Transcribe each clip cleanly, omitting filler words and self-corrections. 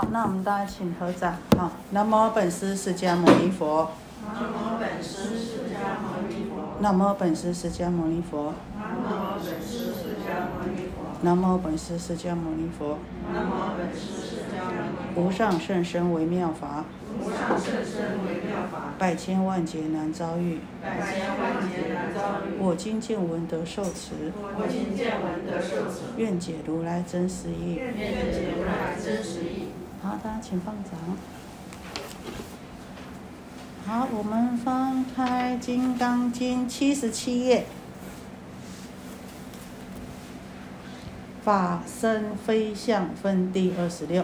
好，那我们大家请合掌。好，南无本师释迦牟尼佛。南无本师释迦牟尼佛。南无本师释迦牟尼佛。南无本师释迦牟尼佛。南无本师释迦牟尼佛。无上甚深微妙法。无上甚深微妙法。百千万劫难遭遇。百千万劫难遭遇。我今见闻得受持。我今见闻得受持。愿解如来真实义。愿解如来真实义。好，大家请放掌。好，我们翻开《金刚经》77页。法身非相分第26，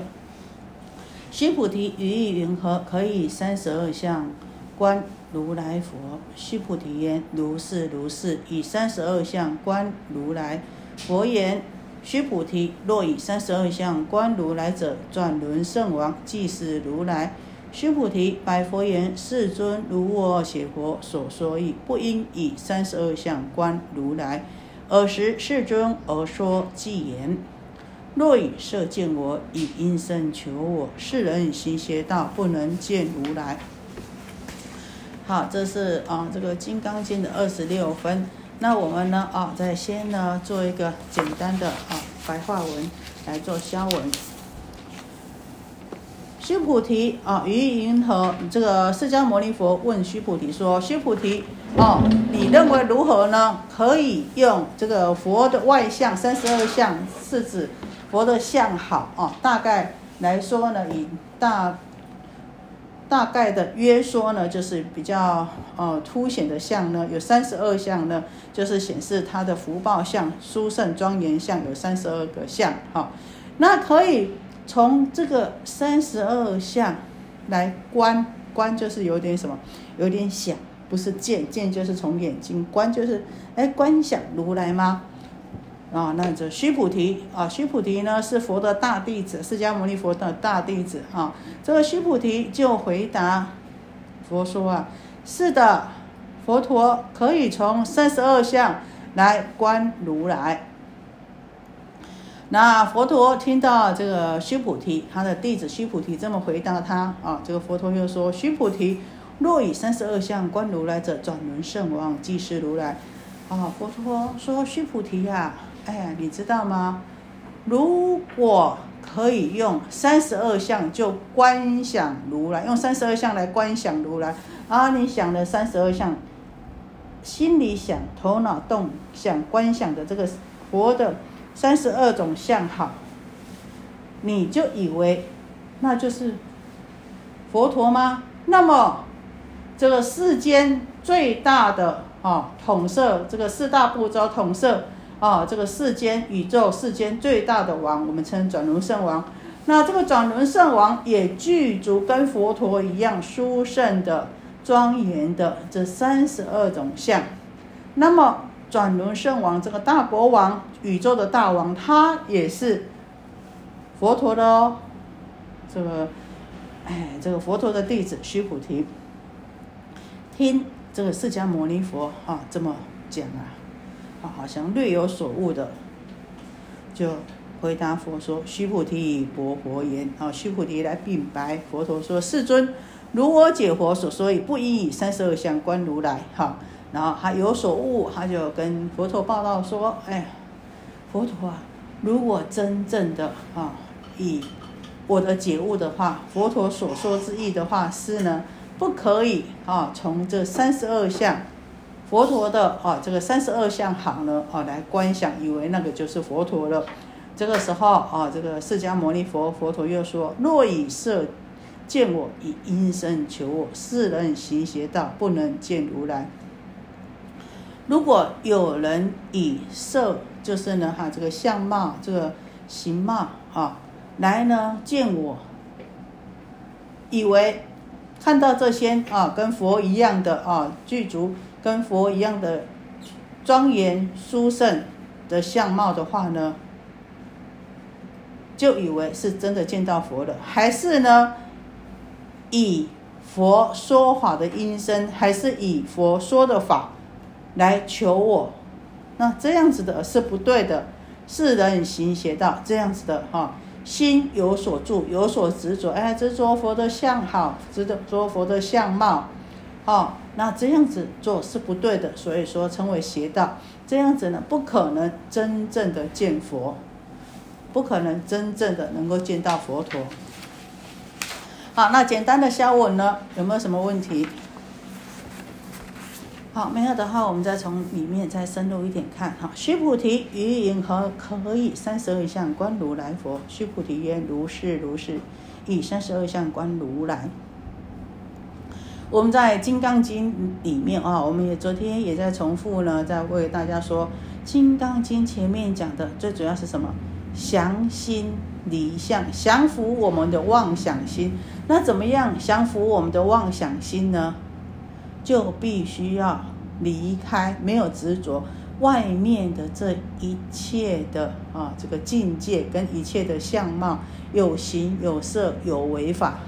须菩提，于意云何？可以32相观如来佛。须菩提言：如是如是。以32相观如来佛言：须菩提，若以32相观如来者，转轮圣王即是如来。须菩提，白佛言：世尊，如我写佛所说义，不应以32相观如来。尔时世尊而说偈言：若以色见我，以音声求我，世人行邪道，不能见如来。好，这是这个《金刚经》的26分。那我们呢再先呢做一个简单的白话文来做消文。须菩提于意云何？这个释迦牟尼佛问须菩提说：须菩提。你认为如何呢？可以用这个佛的外相32相是指佛的相好大概来说呢，以大概的约说呢，就是比较凸显的相呢，有32相呢，就是显示它的福报相、殊胜庄严相有32个相。那可以从这个32相来观，就是有点什么，有点想。不是见就是从眼睛观，就是观想如来吗？那这须菩提须菩提呢是佛的大弟子，释迦牟尼佛的大弟子这个须菩提就回答佛说是的，佛陀可以从32相来观如来。那佛陀听到这个须菩提，他的弟子须菩提这么回答他这个佛陀又说：须菩提。若以32相观如来者，转轮圣王即是如来。佛陀说：须菩提你知道吗？如果可以用32相就观想如来，用32相来观想如来你想了32相，心里想、头脑动想、观想的这个佛的32种相好，你就以为那就是佛陀吗？那么。这个世间最大的统摄，这个4大部洲统摄这个世间宇宙世间最大的王，我们称转轮圣王。那这个转轮圣王也具足跟佛陀一样殊胜的庄严的这32种相。那么转轮圣王这个大国王，宇宙的大王，他也是佛陀的这个佛陀的弟子须菩提。听这个释迦牟尼佛这么讲好像略有所悟的，就回答佛说：须菩提，薄佛言。须菩提来禀白佛陀说：世尊，如我解佛所说，不应以32相观如来。然后他有所悟，他就跟佛陀报告说：佛陀如果真正的以我的解悟的话，佛陀所说之意的话是呢。不可以从这32相佛陀的这个32相行呢来观想，以为那个就是佛陀了。这个时候这个释迦牟尼佛佛陀又说：若以色见我，以音声求我，世人行邪道，不能见如来。如果有人以色就是呢这个相貌、这个形貌来呢见我，以为看到这些跟佛一样的具足跟佛一样的庄严殊胜的相貌的话呢，就以为是真的见到佛了。还是呢以佛说法的音声，还是以佛说的法来求我，那这样子的是不对的。世人行邪道，这样子的心有所住，有所执着，哎，执着佛的相好，执着佛的相貌，哦，那这样子做是不对的，所以说称为邪道。这样子呢，不可能真正的见佛，不可能真正的能够见到佛陀。好，那简单的消文呢，有没有什么问题？好，没有的话，我们再从里面再深入一点看。好，须菩提，于云何可以32相观如来佛？须菩提曰：如是如是，以32相观如来。我们在《金刚经》里面啊，我们也昨天也在重复呢，在为大家说，《金刚经》前面讲的最主要是什么？降心离相，降服我们的妄想心。那怎么样降服我们的妄想心呢？就必须要离开，没有执着外面的这一切的啊，这个境界跟一切的相貌，有形有色有为法。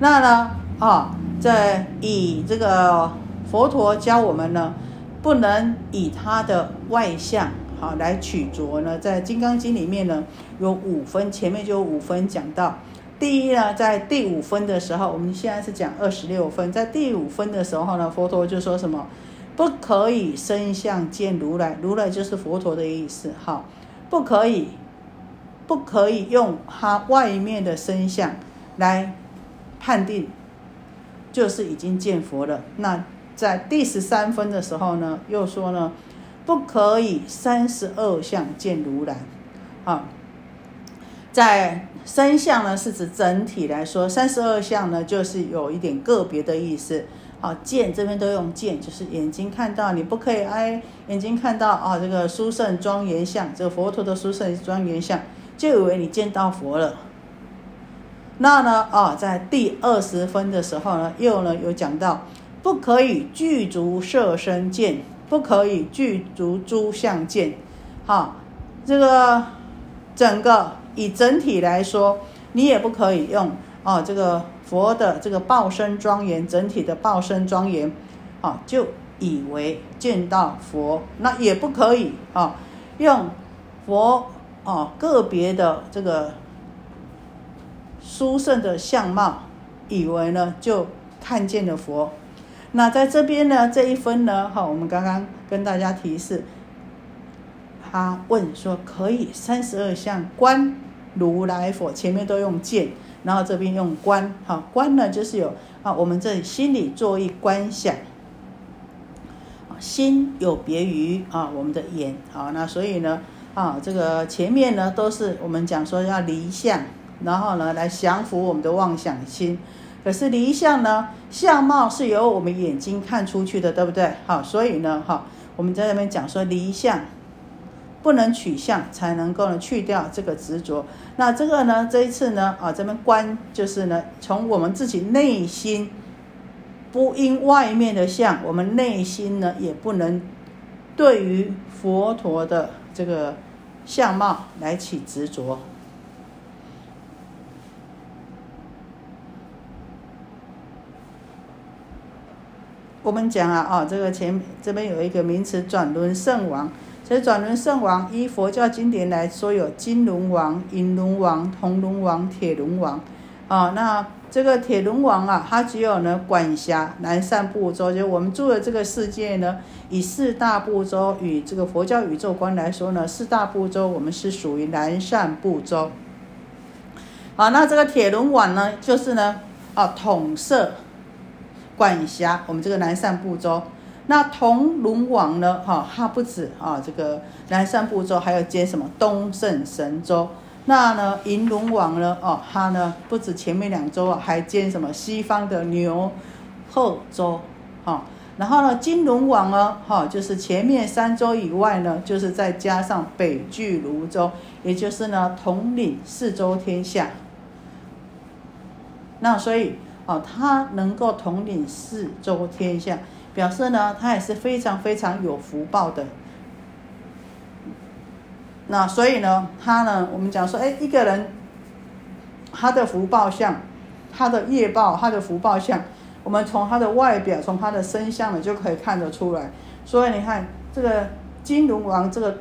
那呢，啊，在以这个佛陀教我们呢，不能以他的外相啊来取着呢。在《金刚经》里面呢，有5分，前面就有5分讲到。第一呢，在第5分的时候，我们现在是讲26分，在第5分的时候呢，佛陀就说什么？不可以生相见如来，如来就是佛陀的意思。好，不可以用他外面的生相来判定，就是已经见佛了。那在第13分的时候呢，又说呢，不可以32相见如来。啊，在身相呢是指整体来说，32相呢就是有一点个别的意思。好，见这边都用见，就是眼睛看到，你不可以眼睛看到啊，这个殊胜庄严相，这个佛陀的殊胜庄严相，就以为你见到佛了。那呢啊，在第20分的时候呢，又呢有讲到，不可以具足色身见，不可以具足诸相见。好，这个整个以整体来说，你也不可以用啊这个佛的这个报身庄严，整体的报身庄严啊，就以为见到佛。那也不可以啊用佛啊个别的这个殊胜的相貌，以为呢就看见了佛。那在这边呢，这一分呢，好，我们刚刚跟大家提示，他问说可以32相观如来佛，前面都用见，然后这边用观。好，观呢就是有啊，我们这里心里作意观想，心有别于啊我们的眼。好，那所以呢啊，这个前面呢都是我们讲说要离相，然后呢来降服我们的妄想心。可是离相呢，相貌是由我们眼睛看出去的，对不对？好，所以呢哈，我们在那边讲说离相不能取相，才能够去掉这个执着。那这个呢，这一次呢啊，这边观就是呢，从我们自己内心，不因外面的相，我们内心呢也不能对于佛陀的这个相貌来起执着。我们讲啊，这个这边有一个名词，转轮圣王。所以转轮圣王依佛教经典来说，有金轮王、银轮王、铜轮王、铁轮王。啊，那这个铁轮王啊，他只有呢管辖南赡部洲，就我们住的这个世界呢，以4大部洲与这个佛教宇宙观来说呢，4大部洲我们是属于南赡部洲。啊，那这个铁轮王呢，就是呢啊统摄管辖我们这个南赡部洲。那铜轮王呢？哈，它不止啊，这个南赡部洲，还有接什么东胜神州。那呢，银轮王呢？哦，它呢不止前面2州啊，还接什么西方的牛后州。哈，然后呢，金轮王呢，哈，就是前面3州以外呢，就是再加上北俱卢洲，也就是呢统领4州天下。那所以哦，它能够统领4州天下。表示呢，他也是非常非常有福报的。那所以呢，他呢，我们讲说，一个人他的福报相，他的业报，他的福报相，我们从他的外表，从他的身相呢，就可以看得出来。所以你看，这个金轮王这个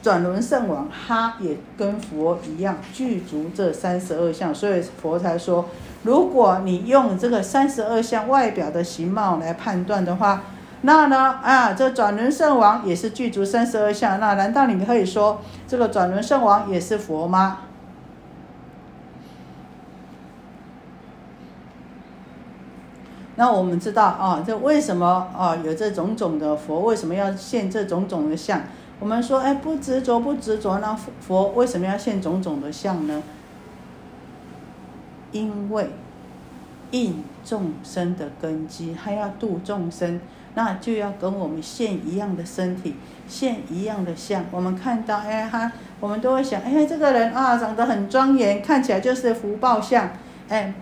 转轮圣王，他也跟佛一样具足这32相，所以佛才说，如果你用这个32相外表的形貌来判断的话，那呢这转轮圣王也是具足32相，那难道你可以说这个转轮圣王也是佛吗？那我们知道这为什么有这种种的佛，为什么要现这种种的相？我们说不执着不执着，那佛为什么要现种种的相呢？因为应众生的根基，他要度众生，那就要跟我们现一样的身体，现一样的相。我们看到我们都会想这个人长得很庄严，看起来就是福报相。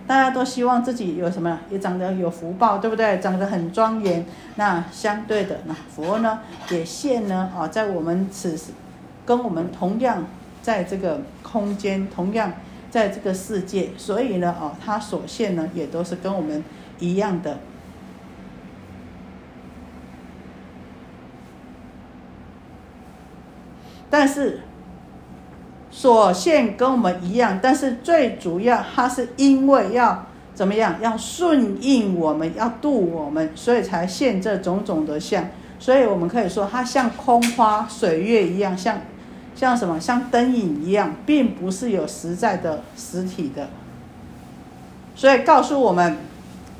大家都希望自己有什么也长得有福报，对不对？长得很庄严。那相对的，那佛呢也现呢在我们此跟我们同样在这个空间，同样在这个世界，所以呢他所现呢也都是跟我们一样的。但是所现跟我们一样，但是最主要它是因为要怎么样，要顺应我们，要度我们，所以才现这种种的相。所以我们可以说它像空花水月一样，像什么，像灯影一样，并不是有实在的实体的。所以告诉我们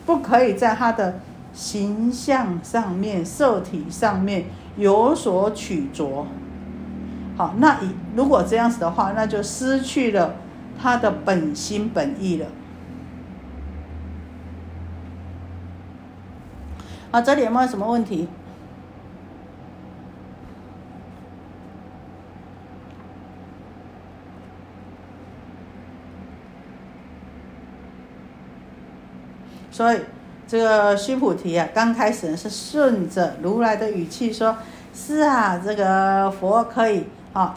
不可以在它的形象上面、色体上面有所取着。好，那如果这样子的话，那就失去了他的本心本意了。好，这里有没有什么问题？所以这个须菩提刚开始是顺着如来的语气说，是这个佛可以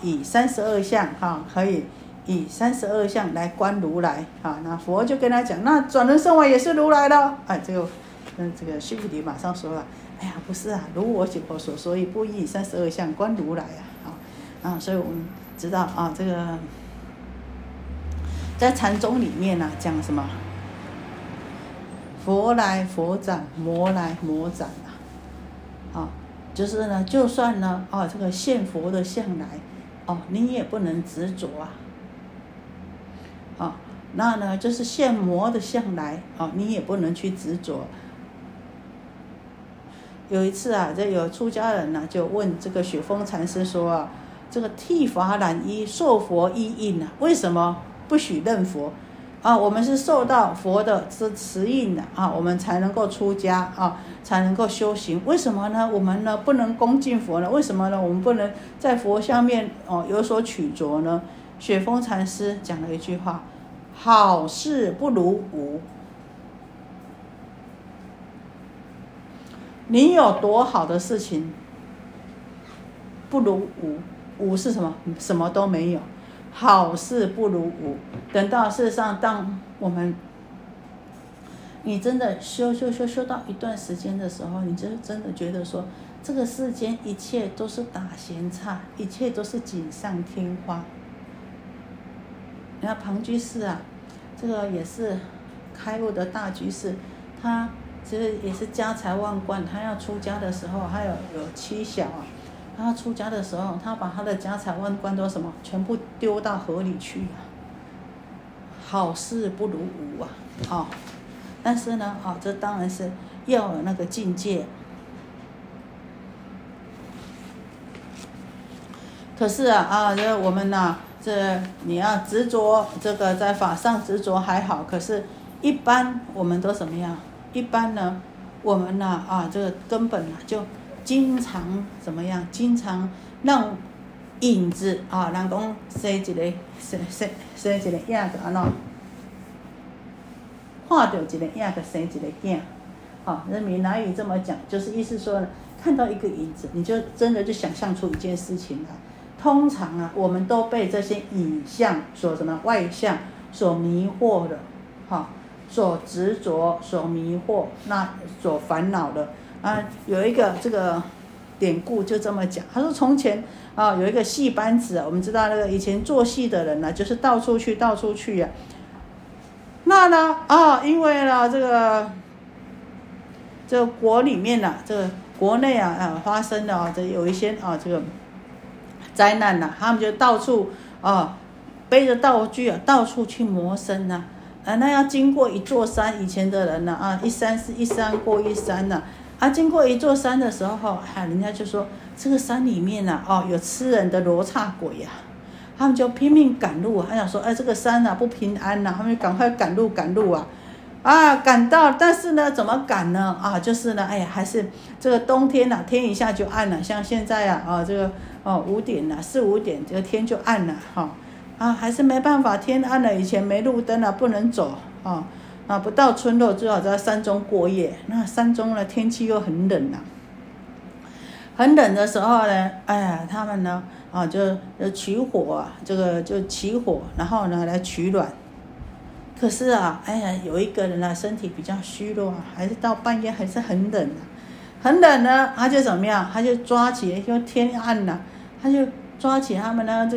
以32相可以以32相来观如来那佛就跟他讲，那转轮圣王也是如来了。这个须菩提马上说了，不是如我所说，也不以32相观如来所以我们知道这个在禅宗里面讲什么？佛来佛斩，魔来魔斩就是呢，就算呢，这个现佛的相来，你也不能执着那呢，就是现魔的相来，你也不能去执着。有一次这有出家人就问这个雪峰禅师说这个剃发染衣，受佛依印为什么不许认佛？我们是受到佛的持印的我们才能够出家才能够修行。为什么呢？我们呢不能恭敬佛呢？为什么呢？我们不能在佛下面有所取着呢？雪峰禅师讲了一句话：好事不如无。你有多好的事情，不如无。无是什么？什么都没有。好事不如无，等到事实上，当你真的修到一段时间的时候，你就真的觉得说，这个世间一切都是打闲岔，一切都是锦上添花。然后庞居士这个也是开悟的大居士，他其实也是家财万贯，他要出家的时候，他有妻小他出家的时候，他把他的家财万贯都什么，全部丢到河里去了。好事不如无但是呢，这当然是要有那个境界。可是这我们这你要执着这个在法上执着还好，可是一般我们都怎么样？一般呢，我们这个根本就。经常怎么样？经常让影子人讲生一个影就安怎，看到一个影就生一个影。那闽南语这么讲，就是意思说，看到一个影子，你就真的就想象出一件事情来。通常我们都被这些影像所什么外象所迷惑了，所执着，所迷惑，那所烦恼了。有一个这个典故就这么讲。他说从前啊，有一个戏班子啊，我们知道那个以前做戏的人呢、啊，就是到处去啊。那呢啊，因为呢这个国里面呢、啊，这个国内啊发生了啊，这有一些啊这个灾难呐、啊，他们就到处啊背着道具啊，到处去谋生呐、啊。啊，那要经过一座山，以前的人呢 啊，一山是一山过一山呐、啊。啊，经过一座山的时候，啊，人家就说这个山里面呐、啊，哦，有吃人的罗刹鬼呀、啊，他们就拼命赶路、啊，还想说，哎，这个山呐、啊、不平安呐、啊，他们就赶快赶路啊，啊，赶到，但是呢，怎么赶呢？啊，就是呢，哎呀，还是这个冬天呐、啊，天一下就暗了，像现在啊，啊，这个哦5点呐、啊，4、5点，这个天就暗了，哈、啊，啊，还是没办法，天暗了，以前没路灯了、啊，不能走啊。啊，不到村落，最好在山中过夜。那山中呢，天气又很冷啊。很冷的时候呢，哎呀，他们呢，啊，就取火啊，这个就起火，然后呢来取暖。可是啊，哎呀，有一个人呢、啊，身体比较虚弱、啊，还是到半夜还是很冷、啊、很冷呢，他就怎么样？他就抓起，因为天暗了、啊，他就抓起他们呢，这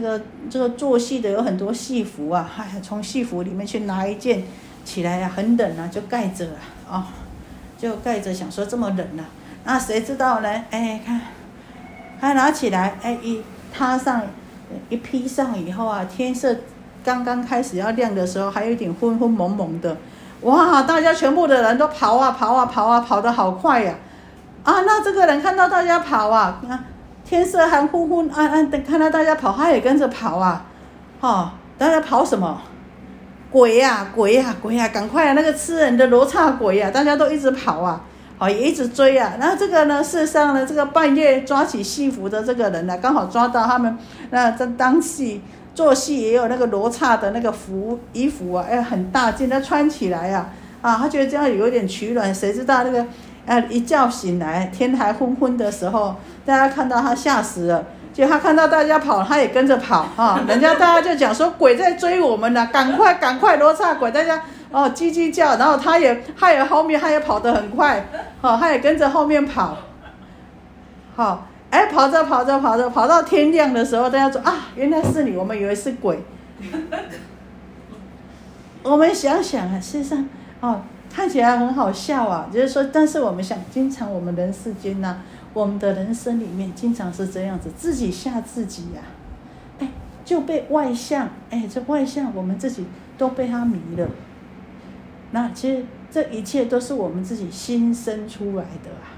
个做戏的有很多戏服啊，哎呀，从戏服里面去拿一件。起来呀、啊，很冷啊，就盖着了哦，就盖着，想说这么冷啊，那谁知道呢？哎，看，他拿起来，哎，一披上以后啊，天色刚刚开始要亮的时候，还有一点昏昏蒙蒙的，哇，大家全部的人都跑啊，跑得好快呀、啊，啊，那这个人看到大家跑啊，啊，天色还昏暗暗的，看到大家跑，他也跟着跑啊，哦，大家跑什么？鬼呀！赶快啊！那个吃人的罗刹鬼呀、啊！大家都一直跑啊，好也一直追啊。那这个呢，事实上呢，这个半夜抓起戏服的这个人呢、啊，刚好抓到他们那在当戏做戏也有那个罗刹的那个衣服啊，哎很大件，他穿起来啊，啊他觉得这样有点取暖，谁知道那个一觉醒来天还昏的时候，大家看到他吓死了。就他看到大家跑，他也跟着跑啊！人家大家就讲说鬼在追我们了、啊，赶快罗刹鬼！大家哦叽叽叫，然后他也后面他也跑得很快，哦他也跟着后面跑，好、哦、哎跑着跑到天亮的时候，大家说啊原来是你，我们以为是鬼。我们想想啊，事实上哦看起来很好笑啊，就是说，但是我们想，经常我们人世间呐、啊。我们的人生里面经常是这样子，自己吓自己呀、啊，哎，就被外向，哎，这外向我们自己都被他迷了。那其实这一切都是我们自己心生出来的啊。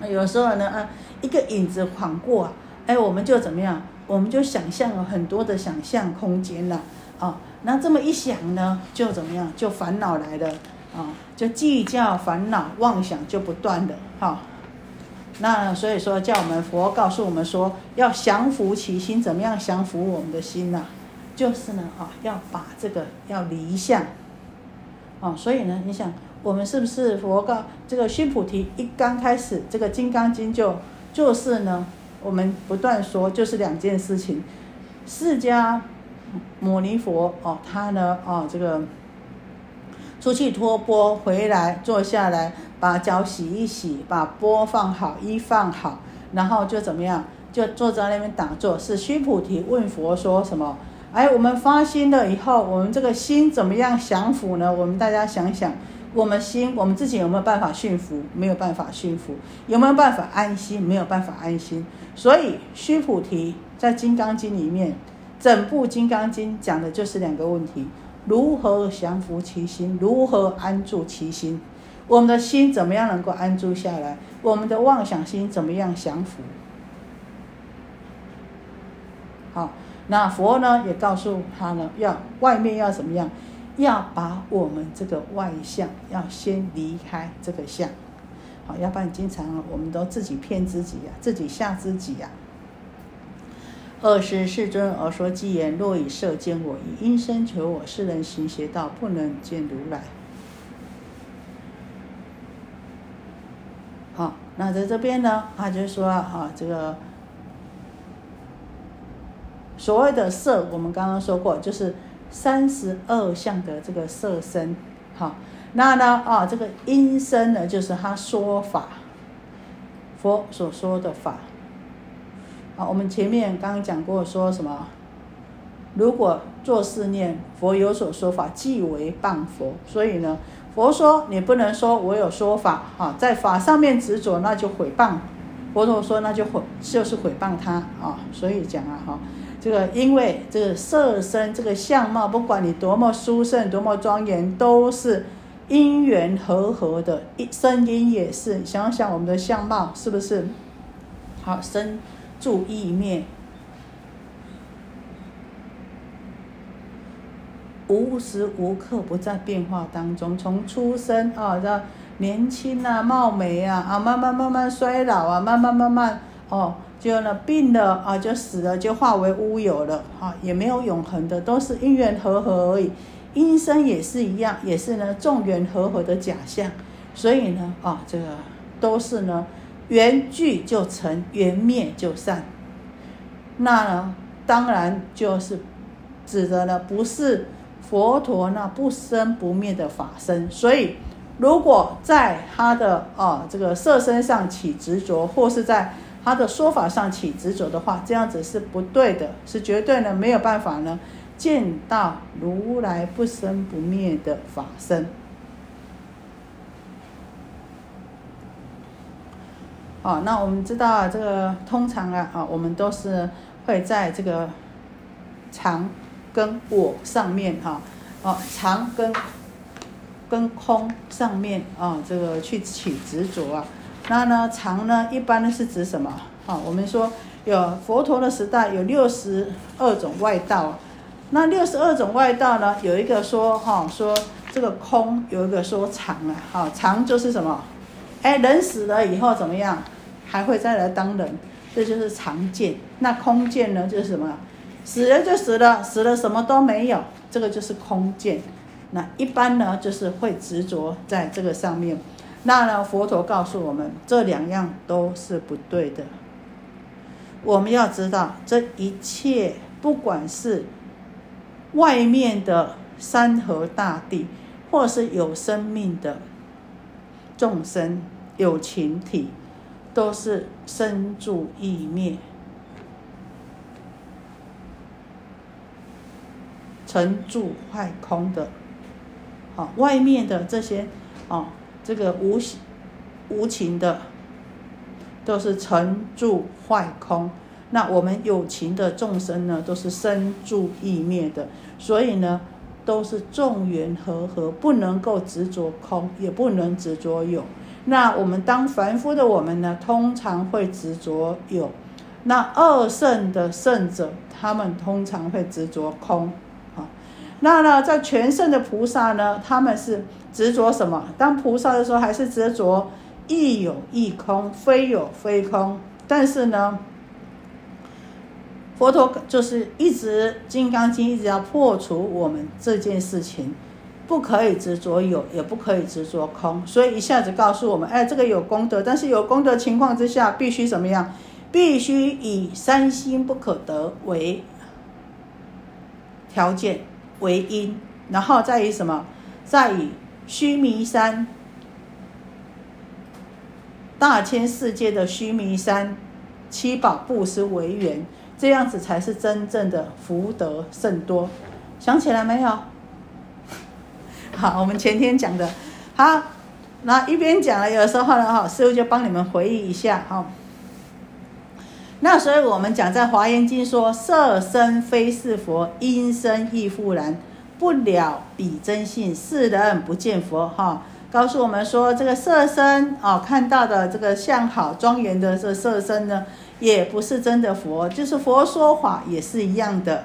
那有时候呢，啊，一个影子晃过、啊，哎，我们就怎么样？我们就想象了很多的想象空间了、啊，啊，那这么一想呢，就怎么样？就烦恼来了，啊，就计较、烦恼、妄想就不断了，哈、啊。那所以说，叫我们佛告诉我们说，要降服其心，怎么样降服我们的心呢、啊？就是呢，啊，要把这个要离相，哦，所以呢，你想我们是不是佛告这个须菩提一刚开始，这个《金刚经》就是呢，我们不断说就是两件事情，释迦牟尼佛哦，他呢哦这个出去托钵回来坐下来。把脚洗一洗，把钵放好，衣放好，然后就怎么样？就坐在那边打坐。是须菩提问佛说什么？哎，我们发心了以后，我们这个心怎么样降服呢？我们大家想想，我们心，我们自己有没有办法驯服？没有办法驯服。有没有办法安心？没有办法安心。所以须菩提在《金刚经》里面，整部《金刚经》讲的就是两个问题：如何降服其心？如何安住其心？我们的心怎么样能够安住下来？我们的妄想心怎么样降服？好，那佛呢也告诉他呢，要外面要怎么样？要把我们这个外相要先离开这个相，好，要不然经常我们都自己骗自己呀、啊，自己吓自己呀、啊。尔时世尊而说偈言：若以色见我，以音声求我，是人行邪道，不能见如来。好、哦，那在这边呢，他就说啊，这个所谓的色，我们刚刚说过，就是32相的这个色身。好、哦，那呢啊，这个音声呢，就是他说法，佛所说的法。啊，我们前面刚刚讲过，说什么？如果做四念，佛有所说法，即为谤佛。所以呢，佛说你不能说我有说法啊，在法上面执着，那就毁谤。佛陀说那就是毁谤他啊。所以讲啊，哈，这个因为这个色身这个相貌，不管你多么殊胜，多么庄严，都是因缘和合的。声音也是，想想我们的相貌是不是？好，身住意灭。无时无刻不在变化当中，从出生啊，到年轻啊、貌美啊，啊，慢慢衰老啊，慢慢哦，就呢病了啊，就死了，就化为乌有了啊，也没有永恒的，都是因缘和合而已。因身也是一样，也是呢众缘和合的假象，所以呢啊，这个都是呢缘聚就成，缘灭就散。那呢，当然就是指的呢不是佛陀那不生不灭的法身，所以如果在他的这个色身上起执着，或是在他的说法上起执着的话，这样子是不对的，是绝对呢没有办法呢见到如来不生不灭的法身。好，那我们知道啊，这个通常啊，我们都是会在这个常跟我上面哈，常跟空上面啊，这个去起执着啊。那呢，常呢，一般是指什么？啊，我们说有佛陀的时代有62种外道，那62种外道呢，有一个说哈，说这个空，有一个说常啊。好，常就是什么？人死了以后怎么样？还会再来当人，这就是常见。那空见呢，就是什么？死了就死了，死了什么都没有，这个就是空见。那一般呢，就是会执着在这个上面。那呢，佛陀告诉我们，这两样都是不对的。我们要知道，这一切不管是外面的山河大地，或是有生命的众生、有情体，都是身住意灭。成住坏空的，好，外面的这些，哦，这个无情的，都是成住坏空。那我们有情的众生呢，都是身住意灭的，所以呢，都是众缘和合，不能够执着空，也不能执着有。那我们当凡夫的我们呢，通常会执着有；那二圣的圣者，他们通常会执着空。那呢，在全圣的菩萨呢，他们是执着什么？当菩萨的时候，还是执着亦有亦空，非有非空。但是呢，佛陀就是一直《金刚经》一直要破除我们这件事情，不可以执着有，也不可以执着空。所以一下子告诉我们，这个有功德，但是有功德情况之下，必须怎么样？必须以三心不可得为条件。为因，然后再以什么？再以须弥山、大千世界的须弥山、七宝布施为缘，这样子才是真正的福德甚多。想起来没有？好，我们前天讲的，好，那一边讲了，有时候呢，师父就帮你们回忆一下，哈。那所以我们讲在《华严经》说，色身非是佛，因身亦复然，不了彼真性，世人不见佛。告诉我们说，这个色身看到的这个相好庄严的这色身呢，也不是真的佛，就是佛说法也是一样的。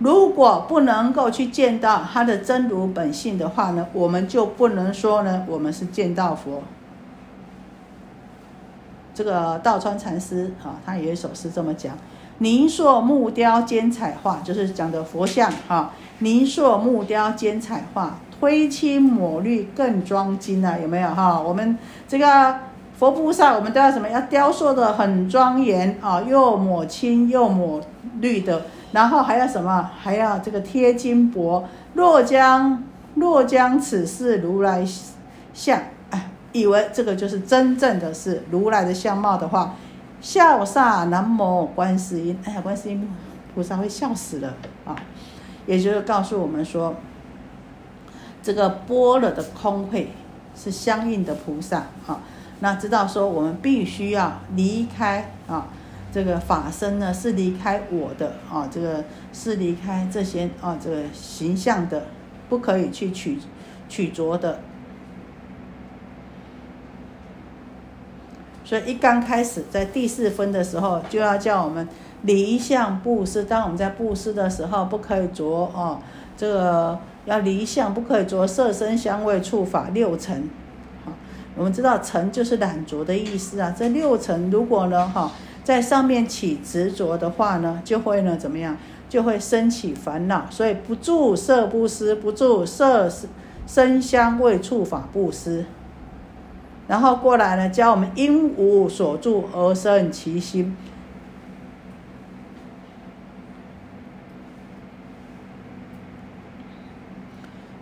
如果不能够去见到他的真如本性的话呢，我们就不能说呢我们是见到佛。这个道川禅师他有一首诗这么讲：泥塑木雕兼彩画，就是讲的佛像。泥塑木雕兼彩画，推青抹绿更装金啊，有没有？我们这个佛菩萨，我们都要什么？要雕塑的很庄严啊，又抹青又抹绿的，然后还要什么？还要这个贴金箔。若将此事如来像。以为这个就是真正的是如来的相貌的话，笑煞南无观世音，哎呀，观世音菩萨会笑死了啊！也就是告诉我们说，这个般若的空慧是相应的菩萨啊。那知道说我们必须要离开啊，这个法身呢是离开我的啊，这个是离开这些啊这个形象的，不可以去取着的。所以一刚开始在第四分的时候就要叫我们离相布施，当我们在布施的时候不可以着哦，这个要离相，不可以着色身香味触法六尘。我们知道尘就是染着的意思啊，这六尘如果呢在上面起执着的话呢，就会呢怎么样，就会生起烦恼，所以不住色布施，不住色身香味触法布施。然后过来呢，教我们因无所住而生其心。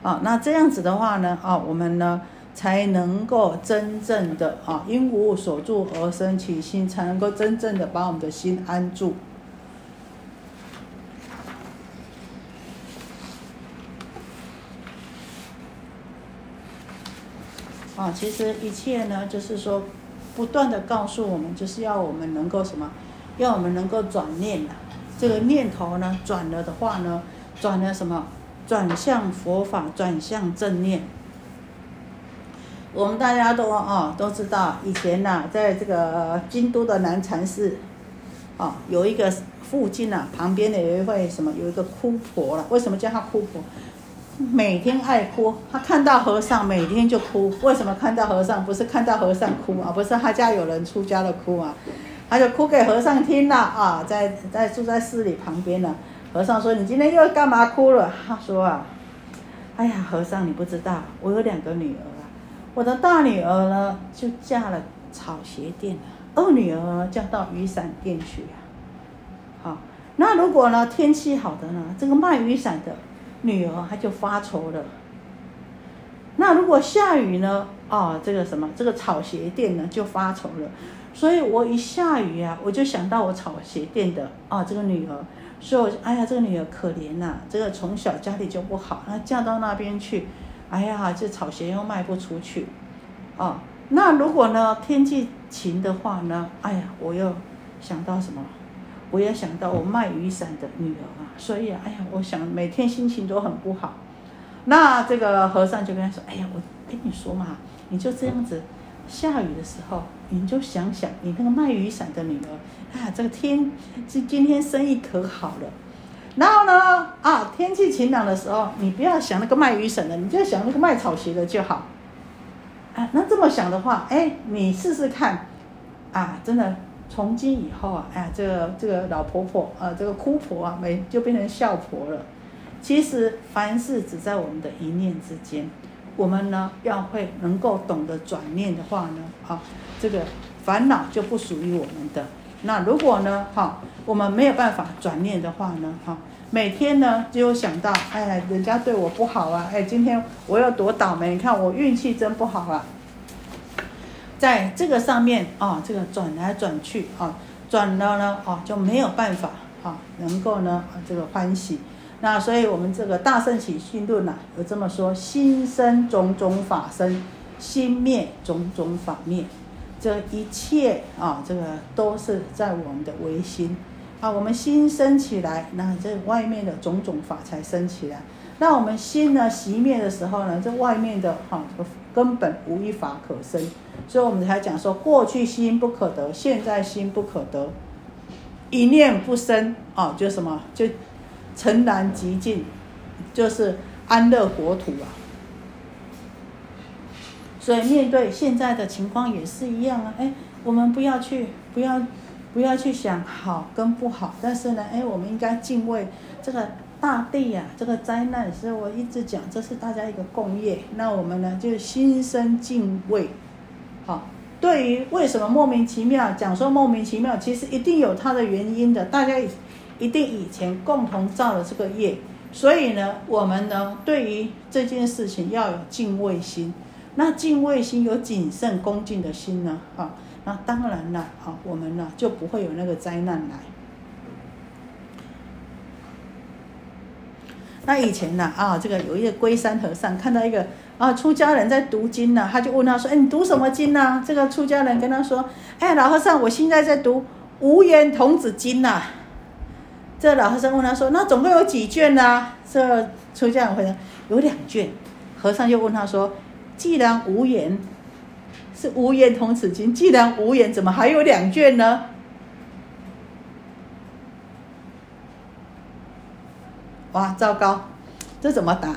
啊，那这样子的话呢，啊，我们呢才能够真正的啊，因无所住而生其心，才能够真正的把我们的心安住。啊，其实一切呢，就是说，不断的告诉我们，就是要我们能够什么，要我们能够转念了。这个念头呢，转了的话呢，转了什么？转向佛法，转向正念。我们大家都都知道，以前呐，在这个京都的南禅寺，啊，有一个附近呐，旁边的有一位什么，有一个哭婆了。为什么叫她哭婆？每天爱哭，他看到和尚每天就哭。为什么看到和尚？不是看到和尚哭啊，不是他家有人出家的哭啊，他就哭给和尚听了啊。在住在寺里旁边呢，和尚说：“你今天又干嘛哭了？”他说：“啊，哎呀，和尚你不知道，我有两个女儿啊，我的大女儿呢就嫁了草鞋店了，二女儿呢嫁到雨伞店去啊。好，那如果呢天气好的呢，这个卖雨伞的女儿她就发愁了。那如果下雨呢？这个草鞋店呢就发愁了。所以我一下雨啊，我就想到我草鞋店的这个女儿。所以我这个女儿可怜呐，这个从小家里就不好，那嫁到那边去，这草鞋又卖不出去啊。那如果呢天气晴的话呢，我又想到什么？”我也想到我卖雨伞的女儿啊，所以我想每天心情都很不好。那这个和尚就跟他说：“哎呀，我跟你说嘛，你就这样子，下雨的时候你就想想你那个卖雨伞的女儿啊，这个天今天生意可好了。然后呢天气晴朗的时候，你不要想那个卖雨伞的，你就想那个卖草鞋的就好啊。那这么想的话，你试试看啊，真的。”从今以后啊，这个老婆婆啊，这个哭婆啊，就变成笑婆了。其实凡事只在我们的一念之间，我们呢要会能够懂得转念的话呢，这个烦恼就不属于我们的。那如果呢，我们没有办法转念的话呢，每天呢只有想到，人家对我不好啊，今天我有多倒霉，你看我运气真不好啊。在这个上面这个转来转去转了呢就没有办法能够呢这个欢喜。那所以我们这个大圣起信论呐，有这么说：心生种种法生，心灭种种法灭。这一切这个都是在我们的唯心我们心生起来，那这外面的种种法才生起来。那我们心呢熄灭的时候呢，这外面的根本无一法可生。所以我们才讲说，过去心不可得，现在心不可得，一念不生就什么，就诚然极尽，就是安乐国土啊。所以面对现在的情况也是一样啊，我们不要去想好跟不好，但是呢，我们应该敬畏这个大地啊，这个灾难。所以我一直讲，这是大家一个共业。那我们呢，就是心生敬畏。对于为什么莫名其妙讲说莫名其妙，其实一定有它的原因的，大家一定以前共同造了这个业。所以呢，我们呢对于这件事情要有敬畏心。那敬畏心有谨慎恭敬的心呢，啊，那当然了，啊，我们呢就不会有那个灾难来。那以前呢，啊，这个有一个龟山和尚看到一个啊出家人在读经呢，他就问他说：“哎，你读什么经呢？”这个出家人跟他说：“哎，老和尚，我现在在读《无缘童子经》呐。”这老和尚问他说：“那总共有几卷呢？”这出家人回答：“有2卷。”和尚又问他说：“既然无缘，是无缘童子经，既然无缘，怎么还有2卷呢？”哇，糟糕，这怎么打？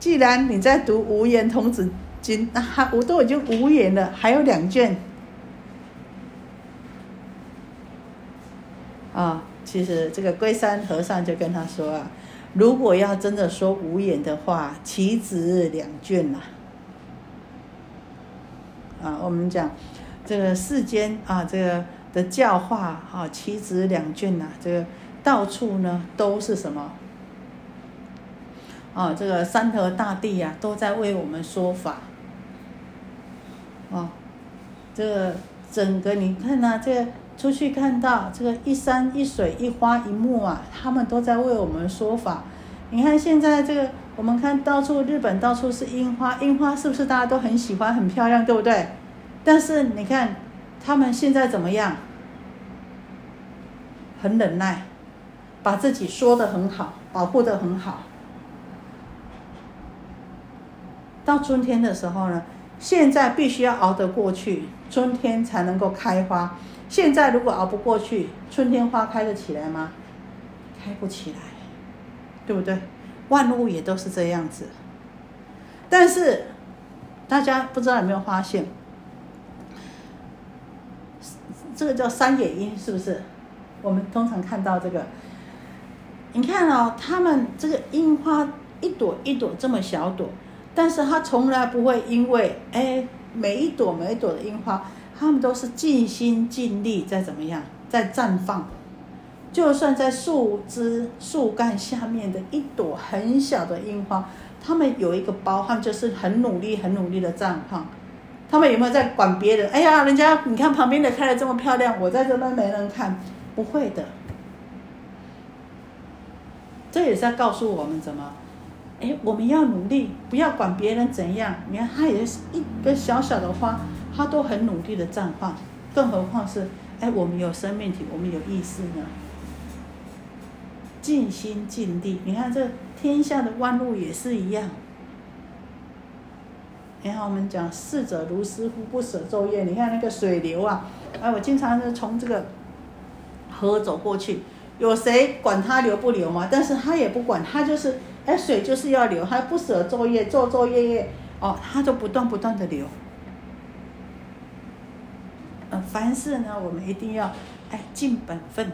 既然你在读无缘童子经，那我都已经无缘了，还有2卷。啊，其实这个龟山和尚就跟他说啊，如果要真的说无缘的话，岂止2卷啊？啊，我们讲这个世间啊，这个的教化啊，岂止2卷啊？这个到处呢都是什么？啊，这个山河大地啊，都在为我们说法。啊，这个整个你看啊，这个出去看到这个一山一水一花一木啊，他们都在为我们说法。你看现在这个，我们看到处日本到处是樱花，樱花是不是大家都很喜欢，很漂亮，对不对？但是你看他们现在怎么样？很忍耐，把自己说得很好，保护得很好。到春天的时候呢，现在必须要熬得过去，春天才能够开花。现在如果熬不过去，春天花开得起来吗？开不起来，对不对？万物也都是这样子。但是大家不知道有没有发现，这个叫山野樱，是不是？我们通常看到这个，你看哦，他们这个樱花一朵一朵这么小朵，但是它从来不会因为每一朵的樱花，他们都是尽心尽力在怎么样，在绽放。就算在树枝树干下面的一朵很小的樱花，他们有一个包含，就是很努力的绽放。他们有没有在管别人？哎呀，人家你看旁边的开得这么漂亮，我在这边没人看，不会的。这也是在告诉我们怎么，哎，我们要努力，不要管别人怎样。你看，它也是一个小小的花，它都很努力的绽放，更何况是我们有生命体，我们有意识呢。尽心尽力，你看这天下的万物也是一样。你看我们讲逝者如斯夫，不舍昼夜。你看那个水流啊，我经常是从这个河走过去，有谁管它流不流吗？但是它也不管，它就是水就是要流，它不舍昼夜，昼夜哦，它就不断的流。凡事呢，我们一定要尽本分，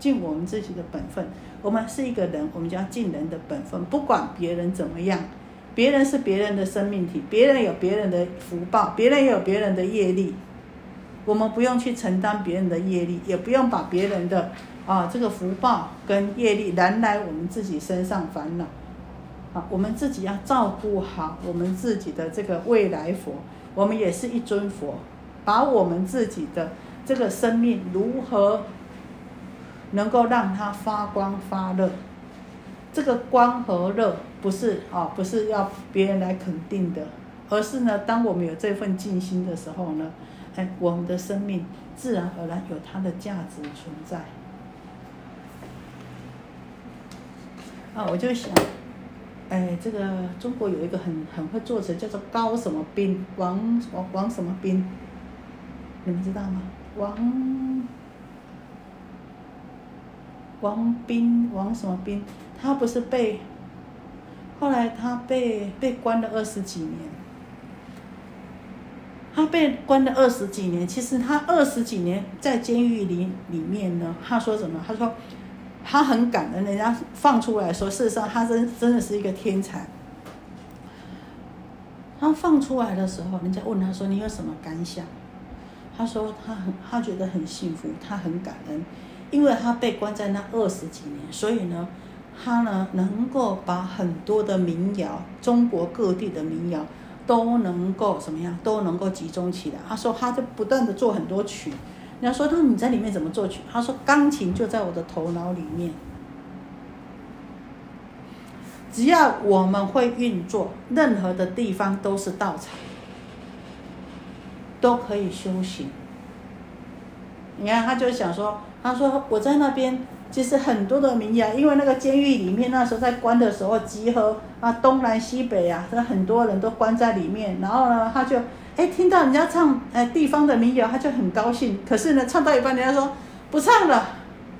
尽我们自己的本分。我们是一个人，我们就要尽人的本分，不管别人怎么样。别人是别人的生命体，别人有别人的福报，别人也有别人的业力。我们不用去承担别人的业力，也不用把别人的这个福报跟业力揽来我们自己身上烦恼。我们自己要照顾好我们自己的这个未来佛，我们也是一尊佛。把我们自己的这个生命如何能够让它发光发热，这个光和热不是要别人来肯定的，而是呢，当我们有这份尽心的时候呢，我们的生命自然而然有它的价值存在。我就想，这个中国有一个很会作词，叫做高什么斌，王什么斌。你们知道吗？王斌，王什么斌？他不是后来他被关了20几年。他被关了20几年，其实他20几年在监狱里面呢，他说什么？他说他很感恩，人家放出来说，事实上他真的是一个天才。他放出来的时候，人家问他说：“你有什么感想？”他说他觉得很幸福，他很感恩，因为他被关在那20几年，所以呢，他呢能够把很多的民谣，中国各地的民谣都能够怎么样，都能够集中起来。他说他就不断的做很多曲，人家说那你在里面怎么做曲？他说钢琴就在我的头脑里面，只要我们会运作，任何的地方都是道场，都可以修行。你看他就想说，他说我在那边其实很多的民谣，因为那个监狱里面那时候在关的时候集合啊，东南西北啊，很多人都关在里面。然后呢他就听到人家唱地方的民谣，他就很高兴。可是呢唱到一半人家说不唱了，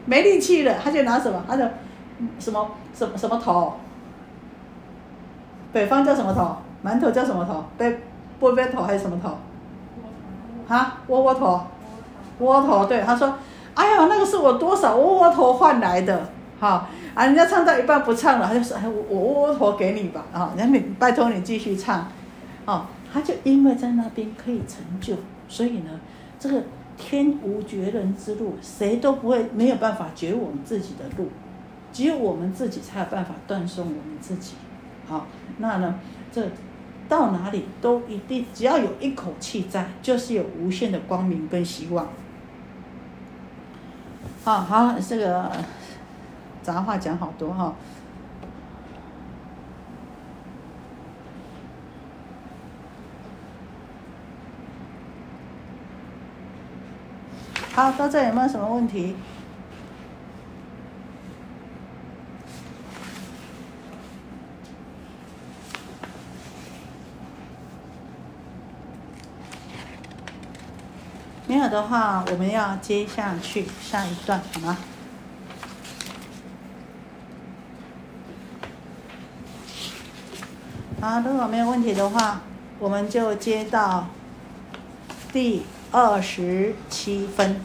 没力气了，他就拿什么，他就什么头，北方叫什么头，馒头叫什么头，波贝头还是什么头啊，窝头，窝头，对。他说哎呀，那个是我多少窝窝头换来的哈啊！人家唱到一半不唱了，他就说：“哎，我窝窝头给你吧啊！”那你拜托你继续唱，哦，他就因为在那边可以成就，所以呢，这个天无绝人之路，谁都不会没有办法绝我们自己的路，只有我们自己才有办法断送我们自己。好，那呢，这到哪里都一定，只要有一口气在，就是有无限的光明跟希望。啊，好，这个杂话讲好多哈。好，到这里有没有什么问题？没有的话，我们要接下去下一段，好吗？好，如果没有问题的话，我们就接到第27分。